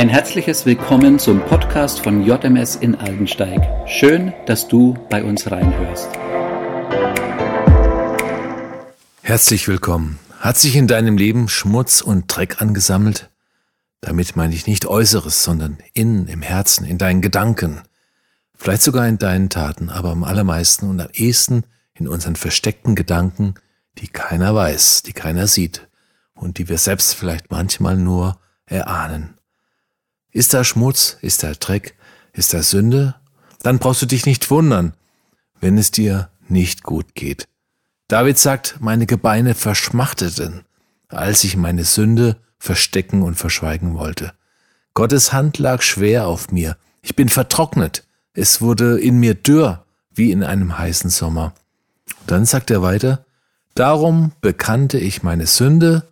Ein herzliches Willkommen zum Podcast von JMS in Altensteig. Schön, dass du bei uns reinhörst. Herzlich willkommen. Hat sich in deinem Leben Schmutz und Dreck angesammelt? Damit meine ich nicht Äußeres, sondern innen, im Herzen, in deinen Gedanken. Vielleicht sogar in deinen Taten, aber am allermeisten und am ehesten in unseren versteckten Gedanken, die keiner weiß, die keiner sieht und die wir selbst vielleicht manchmal nur erahnen. Ist da Schmutz, ist da Dreck, ist da Sünde? Dann brauchst du dich nicht wundern, wenn es dir nicht gut geht. David sagt, meine Gebeine verschmachteten, als ich meine Sünde verstecken und verschweigen wollte. Gottes Hand lag schwer auf mir. Ich bin vertrocknet. Es wurde in mir dürr, wie in einem heißen Sommer. Und dann sagt er weiter, darum bekannte ich meine Sünde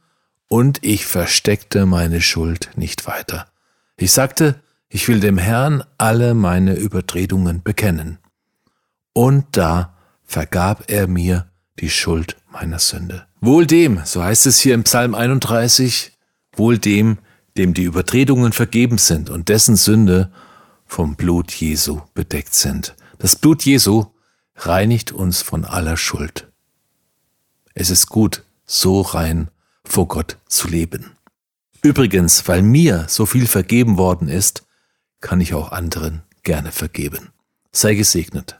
und ich versteckte meine Schuld nicht weiter. Ich sagte, ich will dem Herrn alle meine Übertretungen bekennen. Und da vergab er mir die Schuld meiner Sünde. Wohl dem, so heißt es hier im Psalm 31, wohl dem, dem die Übertretungen vergeben sind und dessen Sünde vom Blut Jesu bedeckt sind. Das Blut Jesu reinigt uns von aller Schuld. Es ist gut, so rein vor Gott zu leben. Übrigens, weil mir so viel vergeben worden ist, kann ich auch anderen gerne vergeben. Sei gesegnet.